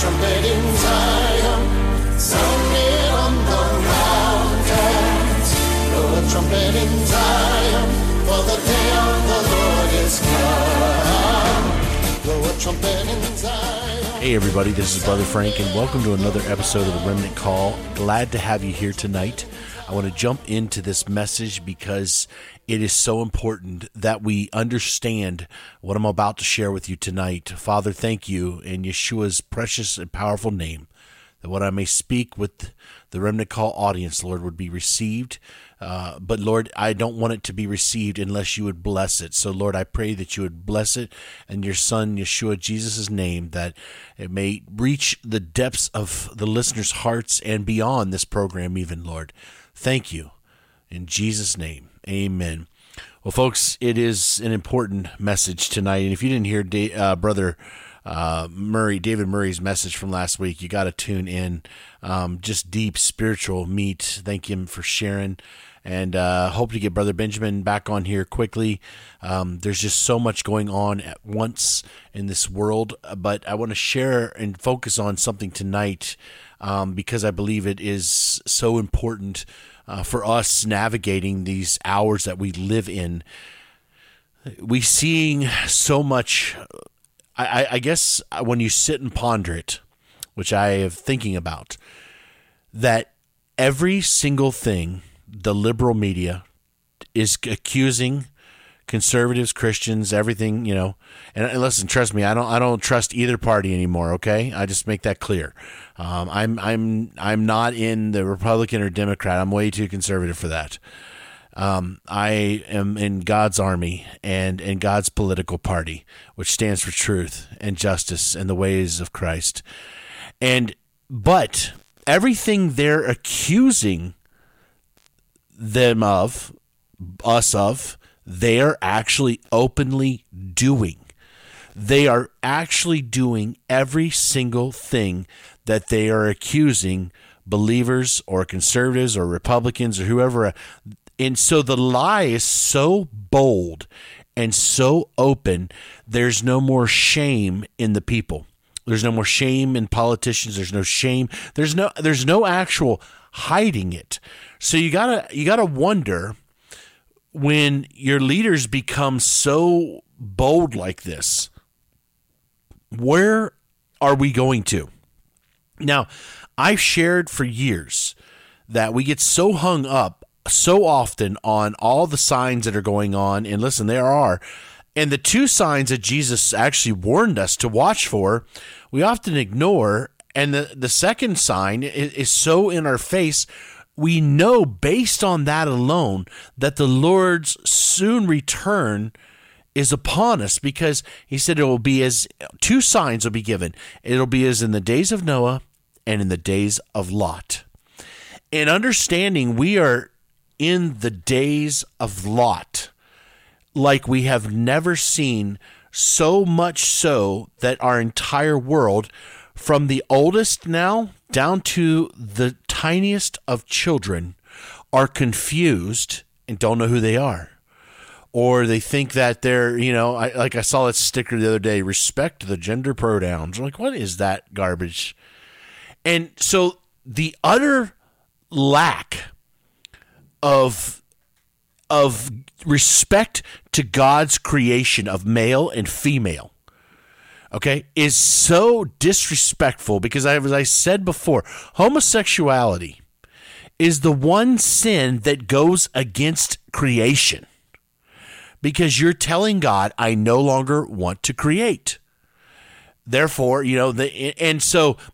trumpet in Zion, sound it on the mountains. Blow a trumpet in Zion, for the day of the Lord is come. Blow a trumpet in Zion. Hey everybody, this is Brother Frank, and welcome to another episode of the Remnant Call. Glad to have you here tonight. I want to jump into this message because it is so important that we understand what I'm about to share with you tonight. Father, thank you in Yeshua's precious and powerful name, that what I may speak with the Remnant Call audience, Lord, would be received. But Lord, I don't want it to be received unless you would bless it. So Lord, I pray that you would bless it in your son, Yeshua, Jesus' name, that it may reach the depths of the listeners' hearts and beyond this program even, Lord. Thank you. In Jesus' name, amen. Well, folks, it is an important message tonight. And if you didn't hear David Murray's message from last week, you got to tune in. Just deep spiritual meat. Thank him for sharing. And hope to get Brother Benjamin back on here quickly. There's just so much going on at once in this world. But I want to share and focus on something tonight because I believe it is so important for us navigating these hours that we live in. We're seeing so much. I guess when you sit and ponder it, which I am thinking about, that every single thing the liberal media is accusing conservatives, Christians, everything, you know, and listen, trust me, I don't trust either party anymore. Okay. I just make that clear. I'm not in the Republican or Democrat. I'm way too conservative for that. I am in God's army and in God's political party, which stands for truth and justice and the ways of Christ. But everything they're accusing them of, us of, they are actually openly doing. They are actually doing every single thing that they are accusing believers or conservatives or Republicans or whoever. And so the lie is so bold and so open, there's no more shame in the people. There's no more shame in politicians. There's no shame. There's no actual hiding it. So you gotta wonder, when your leaders become so bold like this, where are we going to? Now, I've shared for years that we get so hung up so often on all the signs that are going on. And listen, there are. And the two signs that Jesus actually warned us to watch for, we often ignore. And the second sign is so in our face. We know based on that alone that the Lord's soon return is upon us, because he said it will be as two signs will be given. It'll be as in the days of Noah and in the days of Lot. In understanding, we are in the days of Lot like we have never seen, so much so that our entire world, from the oldest now down to the tiniest of children, are confused and don't know who they are. Or they think that they're, you know, I saw that sticker the other day, respect the gender pronouns. I'm like, what is that garbage? And so the utter lack of respect to God's creation of male and female, okay, is so disrespectful, because as I said before, homosexuality is the one sin that goes against creation, because you're telling God, I no longer want to create. Therefore, you know,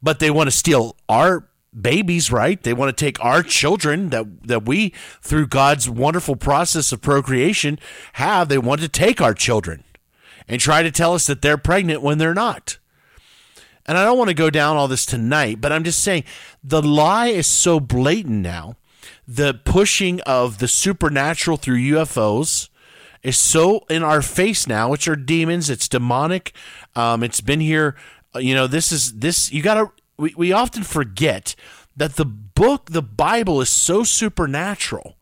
but they want to steal our babies, right? They want to take our children that we, through God's wonderful process of procreation, have. They want to take our children and try to tell us that they're pregnant when they're not. And I don't want to go down all this tonight, but I'm just saying the lie is so blatant now. The pushing of the supernatural through UFOs is so in our face now, which are demons. It's demonic. It's been here. You know, this. We often forget that the Bible is so supernatural.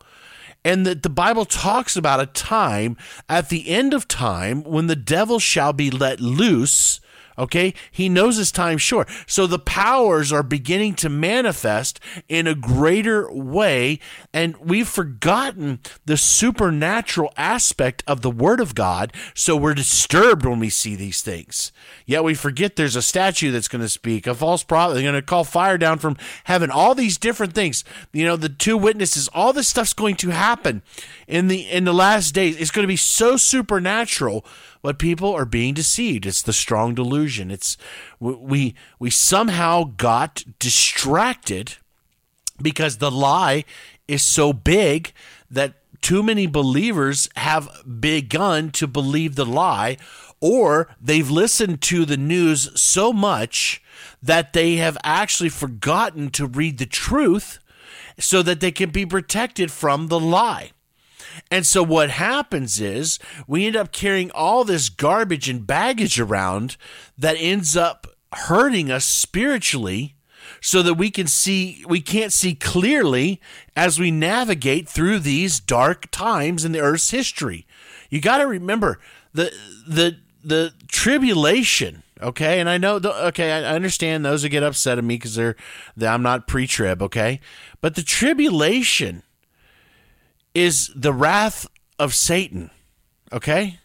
And that the Bible talks about a time at the end of time when the devil shall be let loose Okay, he knows his time's short. So the powers are beginning to manifest in a greater way, and we've forgotten the supernatural aspect of the Word of God, so we're disturbed when we see these things. Yet we forget there's a statue that's going to speak, a false prophet, they're going to call fire down from heaven, all these different things. You know, the two witnesses, all this stuff's going to happen in the last days. It's going to be so supernatural, but people are being deceived. It's the strong delusion. It's we somehow got distracted because the lie is so big that too many believers have begun to believe the lie, or they've listened to the news so much that they have actually forgotten to read the truth so that they can be protected from the lie. And so what happens is we end up carrying all this garbage and baggage around that ends up hurting us spiritually so that we can't see clearly as we navigate through these dark times in the earth's history. You got to remember the tribulation. Okay, and I know, okay, I understand those who get upset at me because I'm not pre-trib, okay? But the tribulation is the wrath of Satan, okay?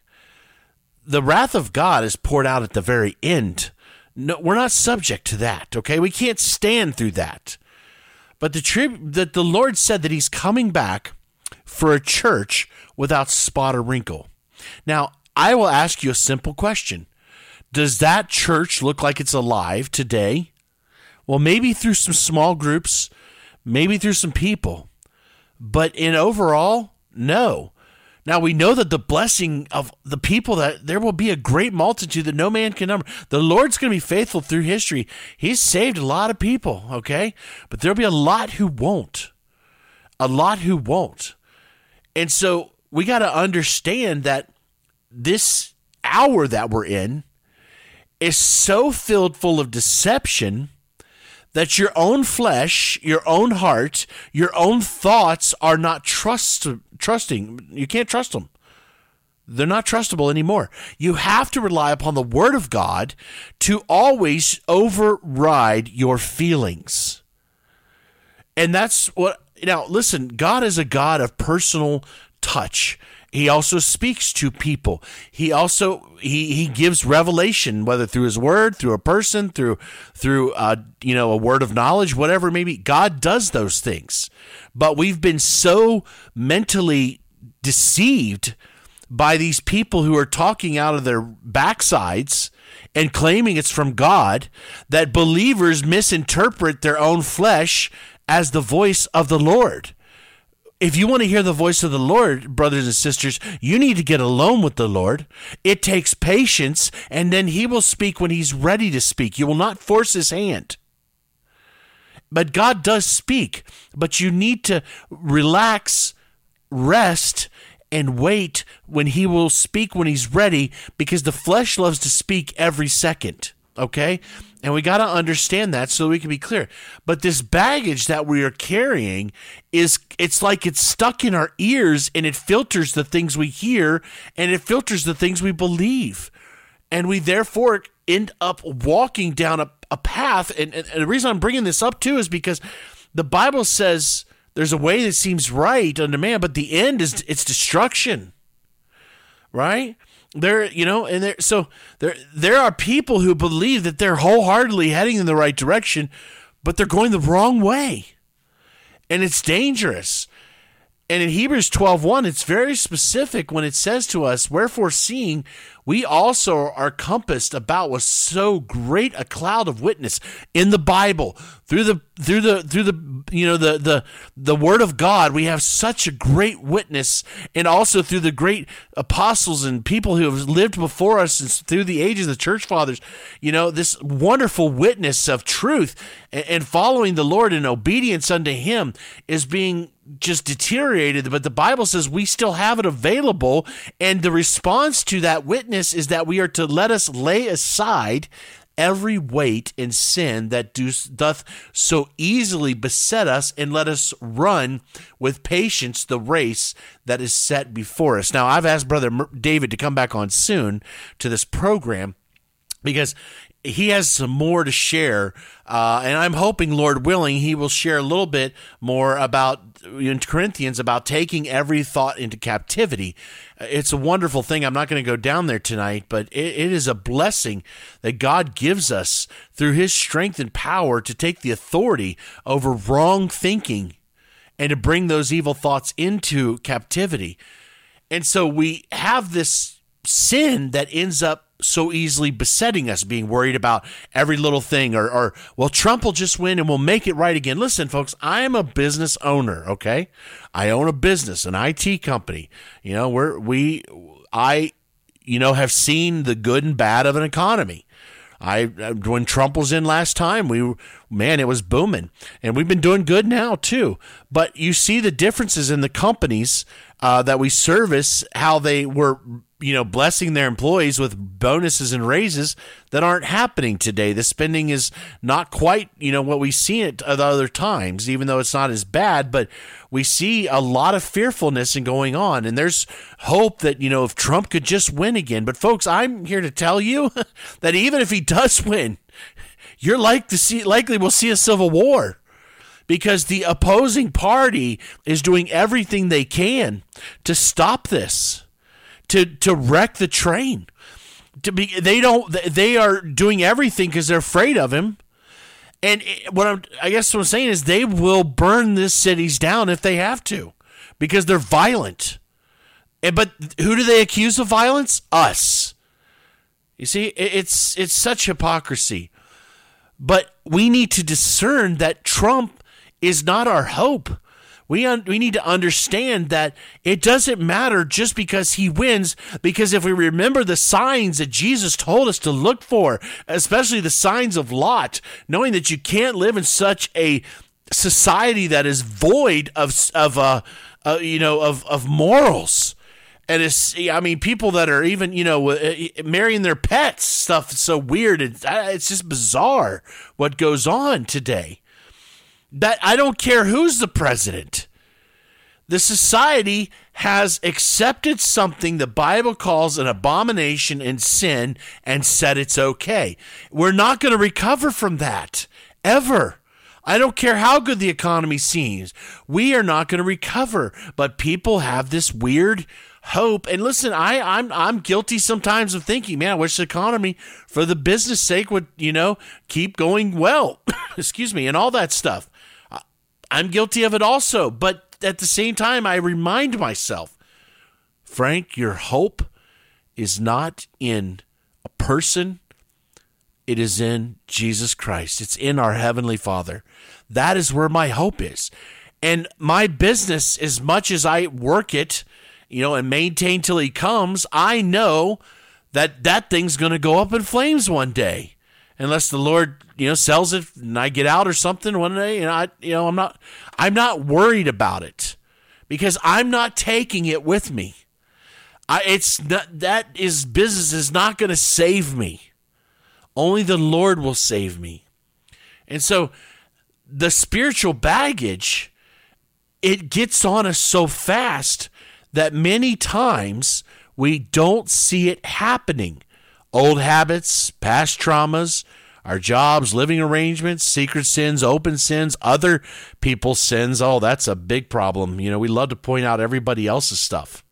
The wrath of God is poured out at the very end. No, we're not subject to that, okay? We can't stand through that. But that the Lord said that he's coming back for a church without spot or wrinkle. Now, I will ask you a simple question. Does that church look like it's alive today? Well, maybe through some small groups, maybe through some people. But in overall, no. Now, we know that the blessing of the people, that there will be a great multitude that no man can number. The Lord's going to be faithful through history. He's saved a lot of people, okay? But there'll be a lot who won't. A lot who won't. And so we got to understand that this hour that we're in is so filled full of deception that your own flesh, your own heart, your own thoughts are not trusting. You can't trust them. They're not trustable anymore. You have to rely upon the Word of God to always override your feelings. And that's what, now listen, God is a God of personal touch. He also speaks to people. He also he gives revelation, whether through his word, through a person, through you know, a word of knowledge, whatever it may be. God does those things, but we've been so mentally deceived by these people who are talking out of their backsides and claiming it's from God that believers misinterpret their own flesh as the voice of the Lord. If you want to hear the voice of the Lord, brothers and sisters, you need to get alone with the Lord. It takes patience, and then he will speak when he's ready to speak. You will not force his hand. But God does speak, but you need to relax, rest, and wait when he will speak when he's ready, because the flesh loves to speak every second, okay? And we got to understand that so we can be clear. But this baggage that we are carrying it's like it's stuck in our ears, and it filters the things we hear, and it filters the things we believe. And we therefore end up walking down a path. And the reason I'm bringing this up too is because the Bible says there's a way that seems right unto man, but the end is its destruction, right? There are people who believe that they're wholeheartedly heading in the right direction, but they're going the wrong way, and it's dangerous. And in Hebrews 12:1, it's very specific when it says to us, "Wherefore seeing we also are compassed about with so great a cloud of witness." In the Bible, through the you know, the Word of God, we have such a great witness, and also through the great apostles and people who have lived before us and through the ages of the church fathers, you know, this wonderful witness of truth and following the Lord in obedience unto him is being just deteriorated, but the Bible says we still have it available, and the response to that witness is that we are to let us lay aside every weight and sin that doth so easily beset us, and let us run with patience the race that is set before us. Now, I've asked Brother David to come back on soon to this program, because he has some more to share, and I'm hoping, Lord willing, he will share a little bit more about, in Corinthians, about taking every thought into captivity. It's a wonderful thing. I'm not going to go down there tonight, but it is a blessing that God gives us through his strength and power to take the authority over wrong thinking and to bring those evil thoughts into captivity. And so we have this sin that ends up so easily besetting us, being worried about every little thing, or well, Trump will just win and we'll make it right again. Listen, folks, I'm a business owner, okay? I own a business, an IT company. You know, I have seen the good and bad of an economy. When Trump was in last time, it was booming, and we've been doing good now too. But you see the differences in the companies that we service, how they were, blessing their employees with bonuses and raises that aren't happening today. The spending is not quite, what we see at other times, even though it's not as bad, but we see a lot of fearfulness and going on. And there's hope that, if Trump could just win again. But folks, I'm here to tell you that even if he does win, you're likely we'll see a civil war, because the opposing party is doing everything they can to stop this. To wreck the train. They are doing everything because they're afraid of him. And what I'm saying is they will burn this cities down if they have to, because they're violent. But who do they accuse of violence? Us. You see, it's such hypocrisy. But we need to discern that Trump is not our hope. We need to understand that it doesn't matter just because he wins, because if we remember the signs that Jesus told us to look for, especially the signs of Lot, knowing that you can't live in such a society that is void of morals. And people that are even, marrying their pets, stuff is so weird. It's just bizarre what goes on today. That I don't care who's the president. The society has accepted something the Bible calls an abomination and sin and said it's okay. We're not going to recover from that ever. I don't care how good the economy seems. We are not going to recover. But people have this weird hope. And listen, I'm guilty sometimes of thinking, man, I wish the economy for the business sake would, keep going well. Excuse me, and all that stuff. I'm guilty of it also, but at the same time, I remind myself, Frank, your hope is not in a person. It is in Jesus Christ. It's in our Heavenly Father. That is where my hope is. And my business, as much as I work it, and maintain till he comes, I know that thing's going to go up in flames one day. Unless the Lord, sells it and I get out or something one day, and I'm not worried about it, because I'm not taking it with me. Business is not going to save me. Only the Lord will save me. And so the spiritual baggage, it gets on us so fast that many times we don't see it happening. Old habits, past traumas, our jobs, living arrangements, secret sins, open sins, other people's sins. Oh, that's a big problem. We love to point out everybody else's stuff.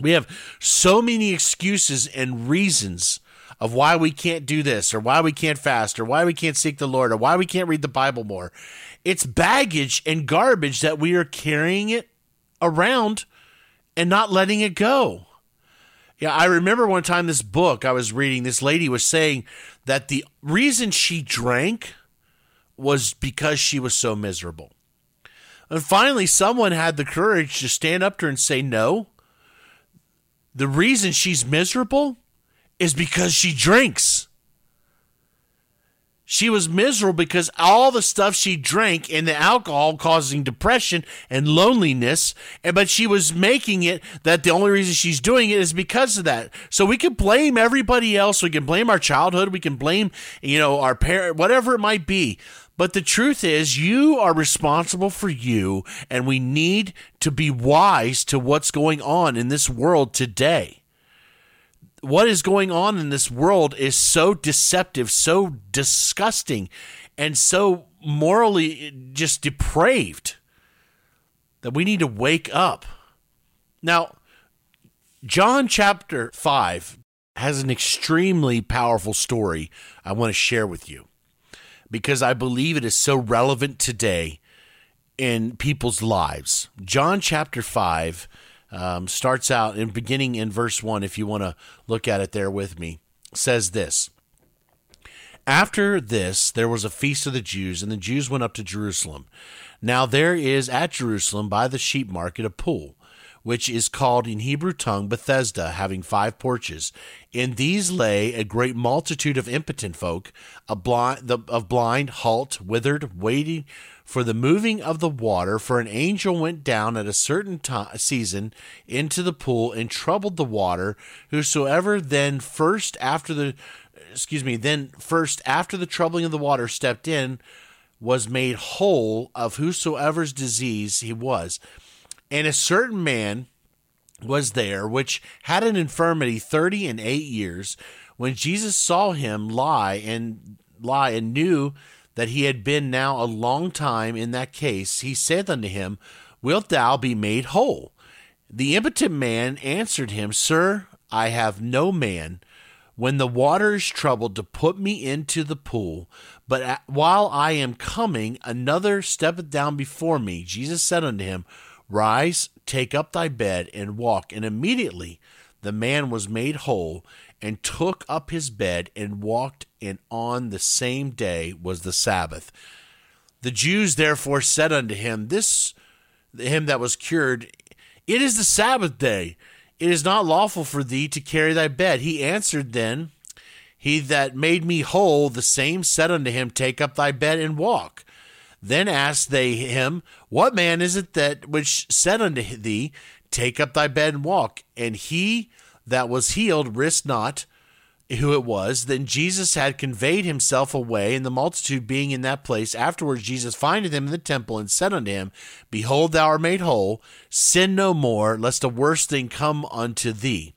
We have so many excuses and reasons of why we can't do this, or why we can't fast, or why we can't seek the Lord, or why we can't read the Bible more. It's baggage and garbage that we are carrying it around and not letting it go. Yeah, I remember one time this book I was reading, this lady was saying that the reason she drank was because she was so miserable. And finally, someone had the courage to stand up to her and say, no, the reason she's miserable is because she drinks. She was miserable because all the stuff she drank and the alcohol causing depression and loneliness, but she was making it that the only reason she's doing it is because of that. So we can blame everybody else. We can blame our childhood. We can blame, our parent, whatever it might be. But the truth is, you are responsible for you, and we need to be wise to what's going on in this world today. what is going on in this world is so deceptive, so disgusting, and so morally just depraved that we need to wake up. Now, John chapter 5 has an extremely powerful story I want to share with you because I believe it is so relevant today in people's lives. John chapter 5 starts out in beginning in verse 1, if you want to look at it there with me, says this. After this, there was a feast of the Jews, and the Jews went up to Jerusalem. Now there is at Jerusalem by the sheep market a pool, which is called in Hebrew tongue Bethesda, having 5 porches. In these lay a great multitude of impotent folk, of blind, halt, withered, waiting for the moving of the water. For an angel went down at a certain season into the pool and troubled the water. Whosoever then first after the troubling of the water stepped in was made whole of whosoever's disease he was. And a certain man was there which had an infirmity 38 years. When Jesus saw him lie and knew that he had been now a long time in that case, he saith unto him, Wilt thou be made whole? The impotent man answered him, Sir, I have no man when the water is troubled to put me into the pool, but while I am coming, another steppeth down before me. Jesus said unto him, Rise, take up thy bed, and walk. And immediately the man was made whole, and took up his bed, and walked, and on the same day was the Sabbath. The Jews therefore said unto him, him that was cured, It is the Sabbath day. It is not lawful for thee to carry thy bed. He answered then, He that made me whole, the same said unto him, Take up thy bed, and walk. Then asked they him, What man is it that which said unto thee, Take up thy bed and walk? And he that was healed wist not who it was. Then Jesus had conveyed himself away, and the multitude being in that place. Afterwards Jesus findeth him in the temple, and said unto him, Behold, thou art made whole. Sin no more, lest a worse thing come unto thee.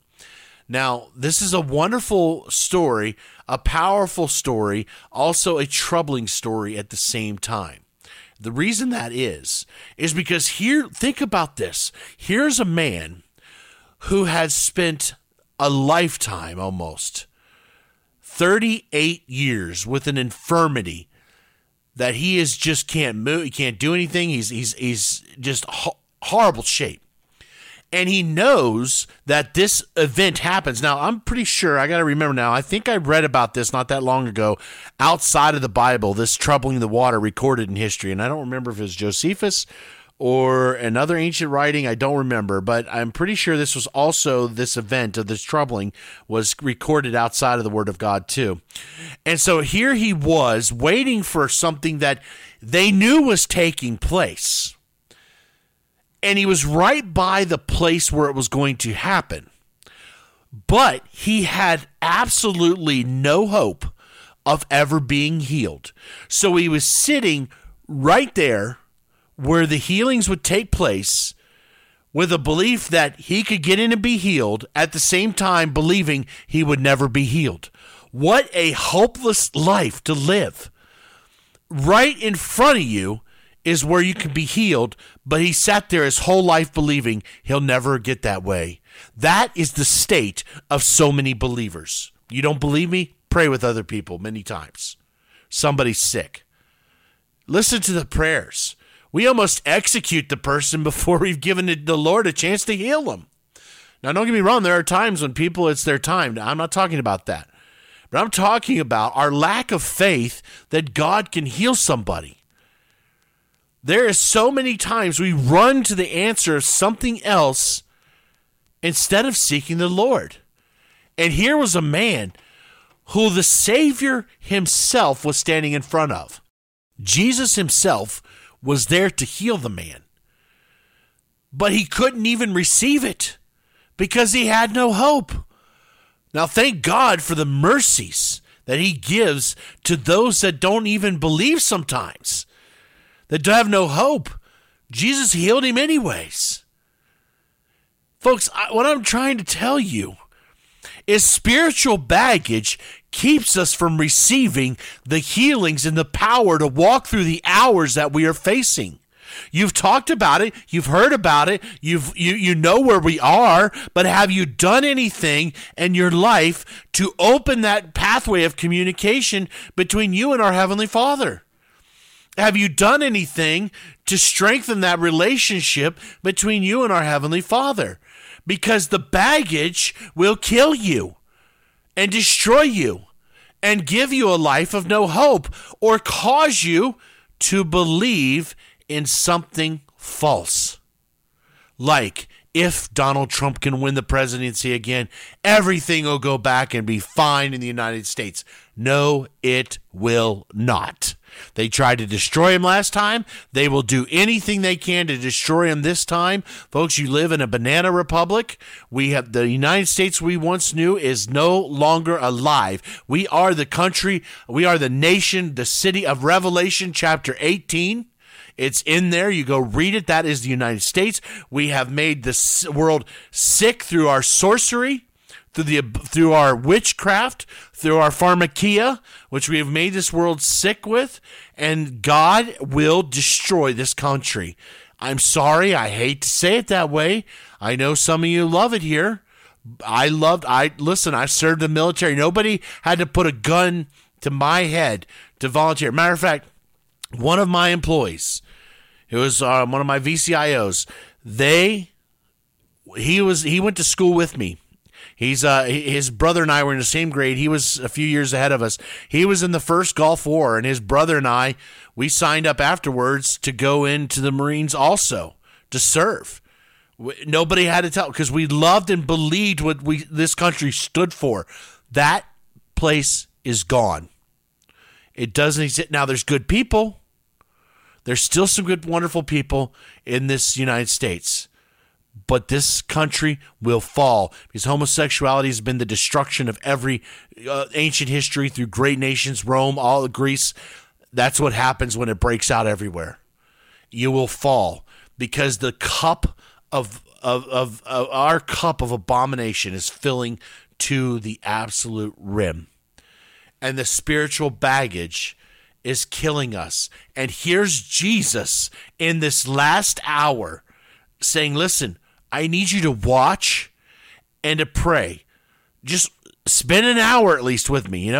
Now, this is a wonderful story, a powerful story, also a troubling story at the same time. The reason that is because here, think about this. Here's a man who has spent a lifetime almost, 38 years with an infirmity that he is just can't move, he can't do anything. He's just horrible shape. And he knows that this event happens. Now, I'm pretty sure, I got to remember now, I think I read about this not that long ago, outside of the Bible, this troubling the water recorded in history. And I don't remember if it was Josephus or another ancient writing, I don't remember. But I'm pretty sure this was also this event of this troubling was recorded outside of the Word of God too. And so here he was waiting for something that they knew was taking place. And he was right by the place where it was going to happen. But he had absolutely no hope of ever being healed. So he was sitting right there where the healings would take place with a belief that he could get in and be healed, at the same time believing he would never be healed. What a hopeless life to live. Right in front of you is where you can be healed, but he sat there his whole life believing he'll never get that way. That is the state of so many believers. You don't believe me? Pray with other people many times. Somebody's sick. Listen to the prayers. We almost execute the person before we've given the Lord a chance to heal them. Now, don't get me wrong. There are times when people, it's their time. I'm not talking about that. But I'm talking about our lack of faith that God can heal somebody. There is so many times we run to the answer of something else instead of seeking the Lord. And here was a man who the Savior himself was standing in front of. Jesus himself was there to heal the man. But he couldn't even receive it because he had no hope. Now, thank God for the mercies that he gives to those that don't even believe sometimes, that have no hope. Jesus healed him anyways. Folks, what I'm trying to tell you is spiritual baggage keeps us from receiving the healings and the power to walk through the hours that we are facing. You've talked about it. You've heard about it. You know where we are, but have you done anything in your life to open that pathway of communication between you and our Heavenly Father? Have you done anything to strengthen that relationship between you and our Heavenly Father? Because the baggage will kill you and destroy you and give you a life of no hope or cause you to believe in something false. Like, if Donald Trump can win the presidency again, everything will go back and be fine in the United States. No, it will not. They tried to destroy him last time. They will do anything they can to destroy him this time. Folks, you live in a banana republic. We have the United States we once knew is no longer alive. We are the country, we are the nation, the city of Revelation chapter 18. It's in there. You go read it. That is the United States. We have made the world sick through our sorcery, through our witchcraft, through our pharmakia, which we have made this world sick with, and God will destroy this country. I'm sorry, I hate to say it that way. I know some of you love it here. I served the military. Nobody had to put a gun to my head to volunteer. Matter of fact, one of my employees, it was one of my VCIOs, he went to school with me. He's his brother and I were in the same grade. He was a few years ahead of us. He was in the first Gulf War, and his brother and I, we signed up afterwards to go into the Marines also to serve. Nobody had to tell, because we loved and believed what this country stood for. That place is gone. It doesn't exist. Now, there's good people. There's still some good, wonderful people in this United States. But this country will fall because homosexuality has been the destruction of every ancient history through great nations, Rome, all of Greece. That's what happens when it breaks out everywhere. You will fall because the cup of our cup of abomination is filling to the absolute rim. And the spiritual baggage is killing us. And here's Jesus in this last hour saying, listen, I need you to watch and to pray. Just spend an hour at least with me,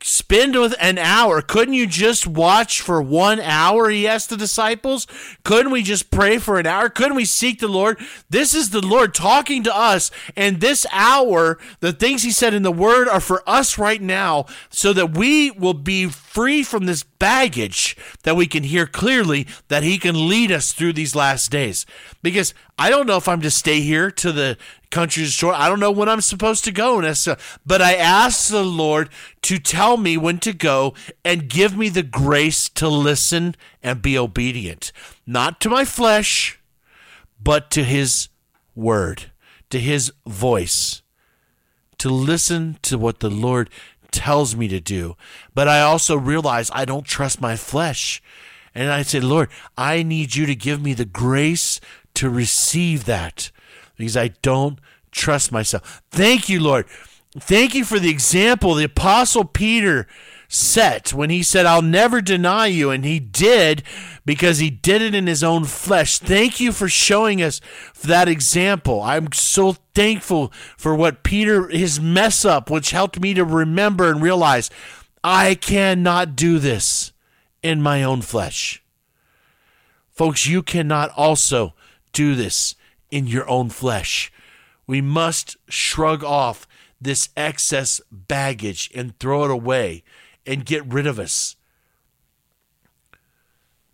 Spend with an hour. Couldn't you just watch for 1 hour, he asked the disciples? Couldn't we just pray for an hour? Couldn't we seek the Lord? This is the Lord talking to us. And this hour, the things he said in the word are for us right now so that we will be free from this baggage, that we can hear clearly, that he can lead us through these last days. Because I don't know if I'm to stay here to the country's shore. I don't know when I'm supposed to go, but I asked the Lord to tell me when to go and give me the grace to listen and be obedient, not to my flesh, but to his word, to his voice, to listen to what the Lord tells me to do. But I also realize I don't trust my flesh. And I say, Lord, I need you to give me the grace to receive that, because I don't trust myself. Thank you, Lord. Thank you for the example the Apostle Peter set when he said, I'll never deny you. And he did, because he did it in his own flesh. Thank you for showing us that example. I'm so thankful for what Peter, his mess up, which helped me to remember and realize I cannot do this in my own flesh. Folks, you cannot also do this in your own flesh. We must shrug off this excess baggage and throw it away and get rid of us.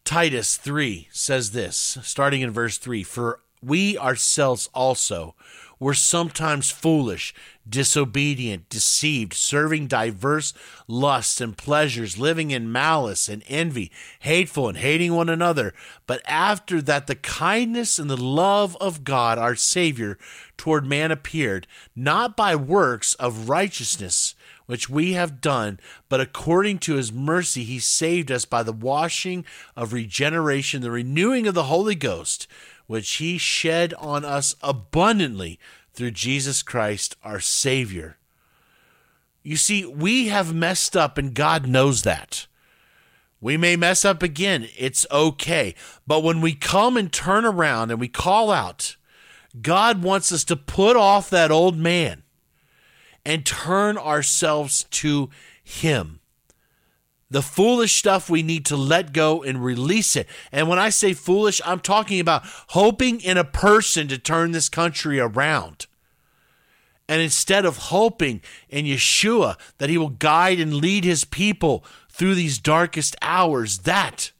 Titus 3 says this, starting in verse 3, for we ourselves also were sometimes foolish, disobedient, deceived, serving diverse lusts and pleasures, living in malice and envy, hateful and hating one another. But after that, the kindness and the love of God, our Savior, toward man appeared, not by works of righteousness, which we have done, but according to his mercy, he saved us by the washing of regeneration, the renewing of the Holy Ghost, which he shed on us abundantly through Jesus Christ, our Savior. You see, we have messed up, and God knows that. We may mess up again. It's okay. But when we come and turn around and we call out, God wants us to put off that old man and turn ourselves to Him. The foolish stuff we need to let go and release it. And when I say foolish, I'm talking about hoping in a person to turn this country around. And instead of hoping in Yeshua that He will guide and lead His people through these darkest hours, that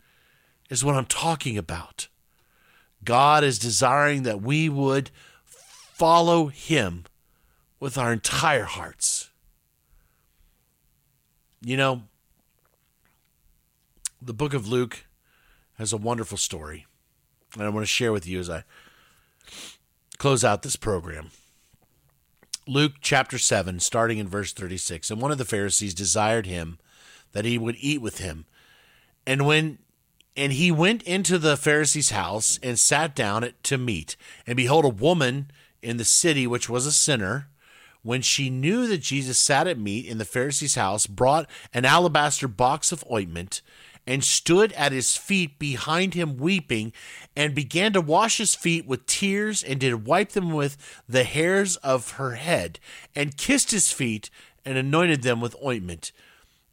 is what I'm talking about. God is desiring that we would follow Him with our entire hearts. You know, the book of Luke has a wonderful story, and I want to share with you as I close out this program. Luke chapter 7, starting in verse 36, and one of the Pharisees desired him that he would eat with him. And he went into the Pharisee's house and sat down to meat. And behold, a woman in the city, which was a sinner, when she knew that Jesus sat at meat in the Pharisee's house, brought an alabaster box of ointment and stood at his feet behind him weeping, and began to wash his feet with tears, and did wipe them with the hairs of her head, and kissed his feet, and anointed them with ointment.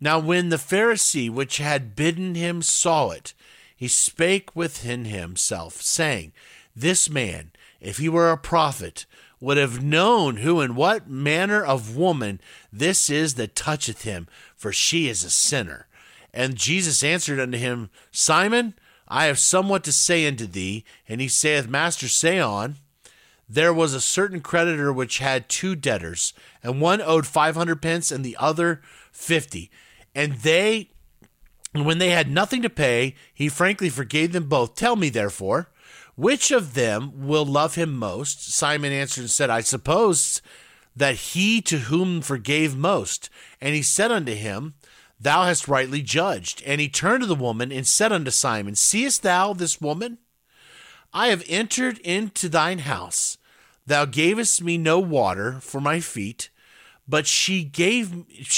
Now when the Pharisee which had bidden him saw it, he spake within himself, saying, This man, if he were a prophet, would have known who and what manner of woman this is that toucheth him, for she is a sinner. And Jesus answered unto him, Simon, I have somewhat to say unto thee. And he saith, Master, say on. There was a certain creditor which had two debtors, and one owed 500 pence, and the other 50. And when they had nothing to pay, he frankly forgave them both. Tell me, therefore, which of them will love him most? Simon answered and said, I suppose that he to whom forgave most. And he said unto him, Thou hast rightly judged. And he turned to the woman and said unto Simon, Seest thou this woman? I have entered into thine house. Thou gavest me no water for my feet, but she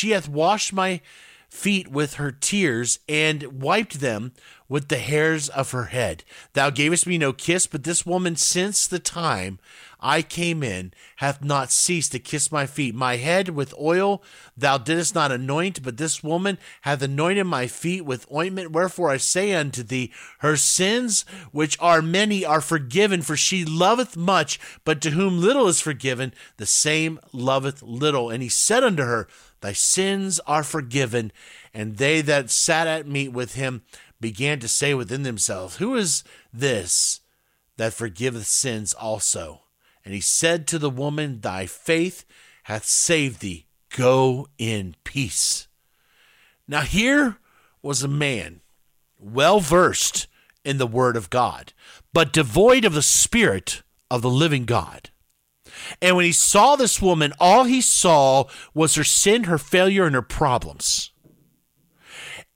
hath washed my feet with her tears, and wiped them with the hairs of her head. Thou gavest me no kiss, but this woman, since the time I came in, hath not ceased to kiss my feet. My head with oil thou didst not anoint, but this woman hath anointed my feet with ointment. Wherefore I say unto thee, her sins, which are many, are forgiven, for she loveth much, but to whom little is forgiven, the same loveth little. And he said unto her, Thy sins are forgiven. And they that sat at meat with him began to say within themselves, Who is this that forgiveth sins also? And he said to the woman, Thy faith hath saved thee. Go in peace. Now here was a man well versed in the word of God, but devoid of the Spirit of the living God. And when he saw this woman, all he saw was her sin, her failure, and her problems.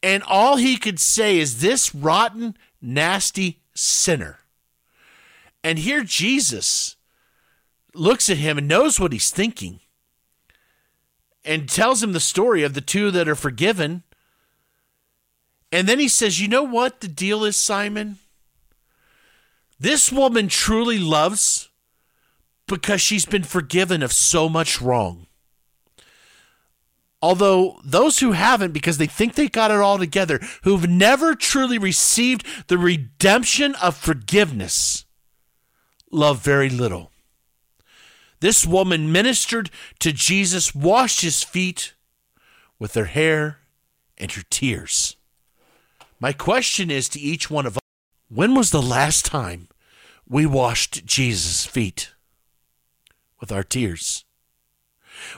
And all he could say is, this rotten, nasty sinner. And here Jesus looks at him and knows what he's thinking, and tells him the story of the two that are forgiven. And then he says, you know what the deal is, Simon? This woman truly loves, because she's been forgiven of so much wrong. Although those who haven't, because they think they got it all together, who've never truly received the redemption of forgiveness, love very little. This woman ministered to Jesus, washed his feet with her hair and her tears. My question is to each one of us, when was the last time we washed Jesus' feet with our tears?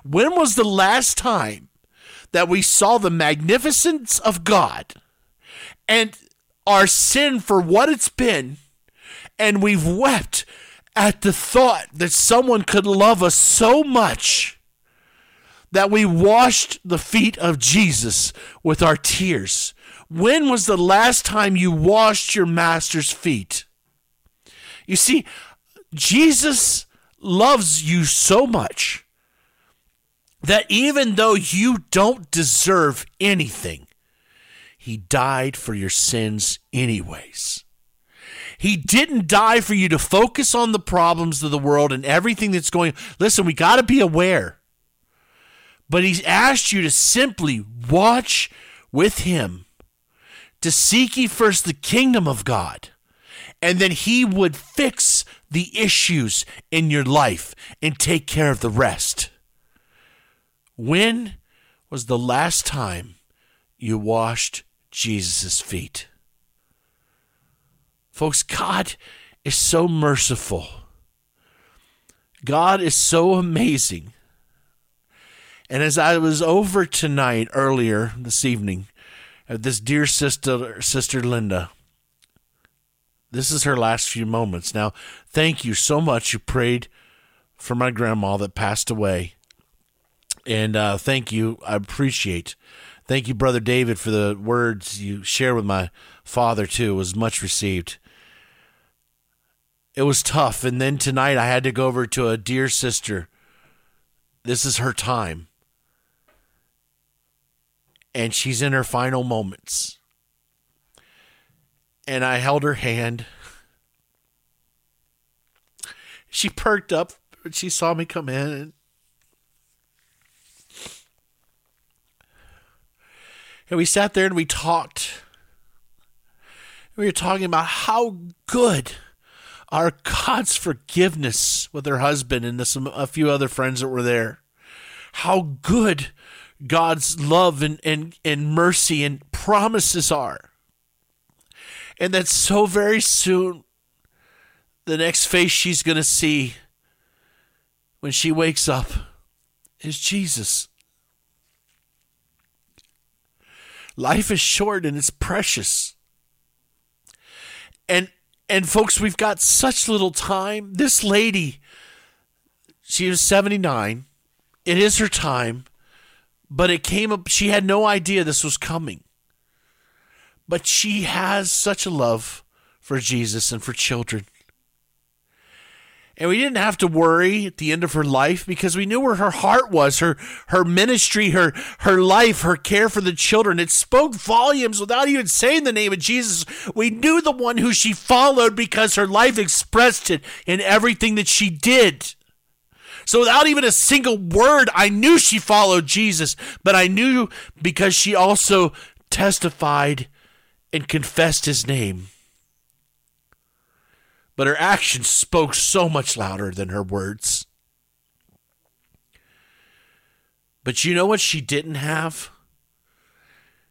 When was the last time that we saw the magnificence of God and our sin for what it's been, and we've wept at the thought that someone could love us so much that we washed the feet of Jesus with our tears? When was the last time you washed your master's feet? You see, Jesus loves you so much that even though you don't deserve anything, he died for your sins anyways. He didn't die for you to focus on the problems of the world and everything that's going on. Listen, we got to be aware. But he's asked you to simply watch with him, to seek ye first the kingdom of God, and then he would fix the issues in your life and take care of the rest. When was the last time you washed Jesus' feet? Folks, God is so merciful. God is so amazing. And as I was over tonight, earlier this evening, at this dear sister Linda, this is her last few moments. Now, thank you so much. You prayed for my grandma that passed away. And thank you. I appreciate. Thank you, Brother David, for the words you shared with my father, too. It was much received. It was tough. And then tonight I had to go over to a dear sister. This is her time. And she's in her final moments. And I held her hand. She perked up when she saw me come in. And we sat there and we talked. We were talking about how good our God's forgiveness with her husband and a few other friends that were there. How good God's love and mercy and promises are. And that so very soon, the next face she's going to see when she wakes up is Jesus. Life is short and it's precious. And folks, we've got such little time. This lady, she was 79. It is her time. But it came up, she had no idea this was coming. But she has such a love for Jesus and for children. And we didn't have to worry at the end of her life because we knew where her heart was, her ministry, her life, her care for the children. It spoke volumes without even saying the name of Jesus. We knew the one who she followed because her life expressed it in everything that she did. So without even a single word, I knew she followed Jesus, but I knew because she also testified and confessed his name. But her actions spoke so much louder than her words. But you know what she didn't have?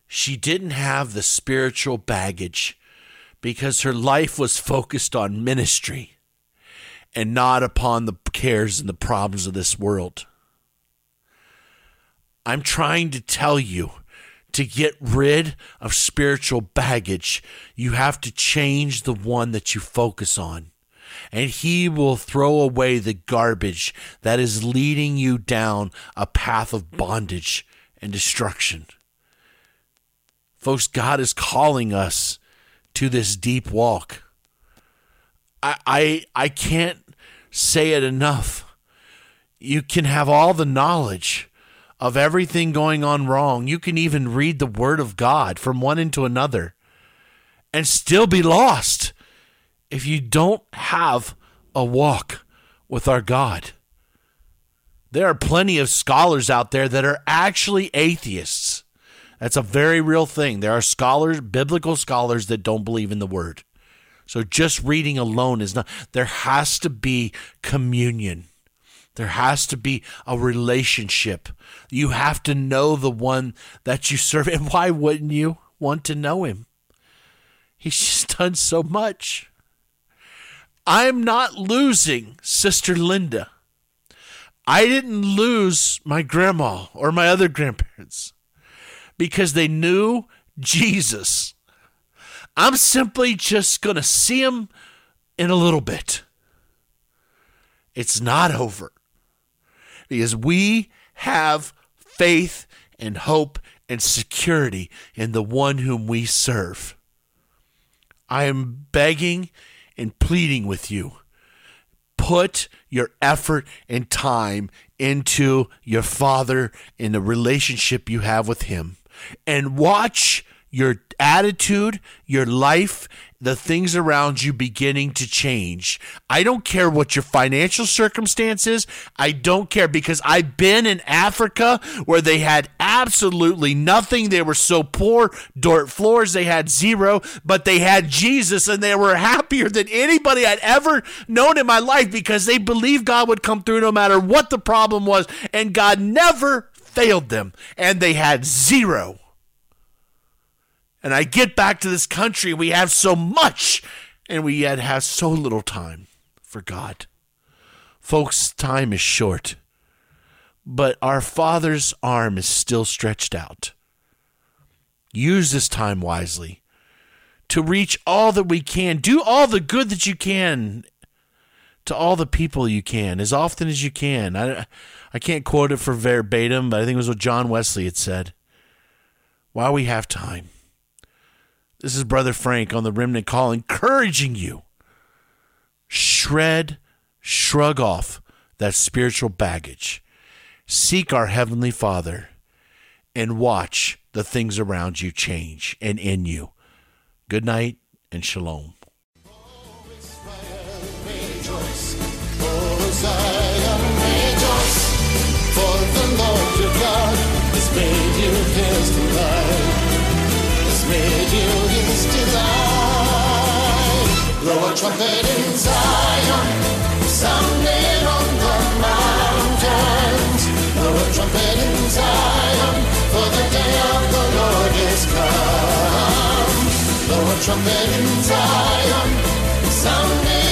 She didn't have the spiritual baggage because her life was focused on ministry and not upon the cares and the problems of this world. I'm trying to tell you, to get rid of spiritual baggage, you have to change the one that you focus on. And he will throw away the garbage that is leading you down a path of bondage and destruction. Folks, God is calling us to this deep walk. I can't say it enough. You can have all the knowledge of everything going on wrong. You can even read the word of God from one into another and still be lost if you don't have a walk with our God. There are plenty of scholars out there that are actually atheists. That's a very real thing. There are scholars, biblical scholars, that don't believe in the word. So just reading alone is not. There has to be communion. There has to be a relationship. You have to know the one that you serve. And why wouldn't you want to know him? He's just done so much. I'm not losing Sister Linda. I didn't lose my grandma or my other grandparents because they knew Jesus. I'm simply just going to see him in a little bit. It's not over because we have faith and hope and security in the one whom we serve. I am begging and pleading with you. put your effort and time into your Father and the relationship you have with Him. And watch your attitude, your life, the things around you beginning to change. I don't care what your financial circumstance is. I don't care, because I've been in Africa where they had absolutely nothing. They were so poor, dirt floors, they had zero, but they had Jesus, and they were happier than anybody I'd ever known in my life, because they believed God would come through no matter what the problem was, and God never failed them, and they had zero. And I get back to this country, we have so much, and we yet have so little time for God. Folks, time is short, but our Father's arm is still stretched out. Use this time wisely to reach all that we can. Do all the good that you can to all the people you can, as often as you can. I can't quote it for verbatim, but I think it was what John Wesley had said. While we have time. This is Brother Frank on the Remnant Call, encouraging you. Shrug off that spiritual baggage. Seek our Heavenly Father and watch the things around you change and in you. Good night and shalom. Oh, Israel, rejoice. Oh, Zion, rejoice. For the Lord your God has made you his delight. Has made you desire. Blow a trumpet in Zion, sound it on the mountains. Blow a trumpet in Zion, for the day of the Lord is come. Blow a trumpet in Zion, sound it.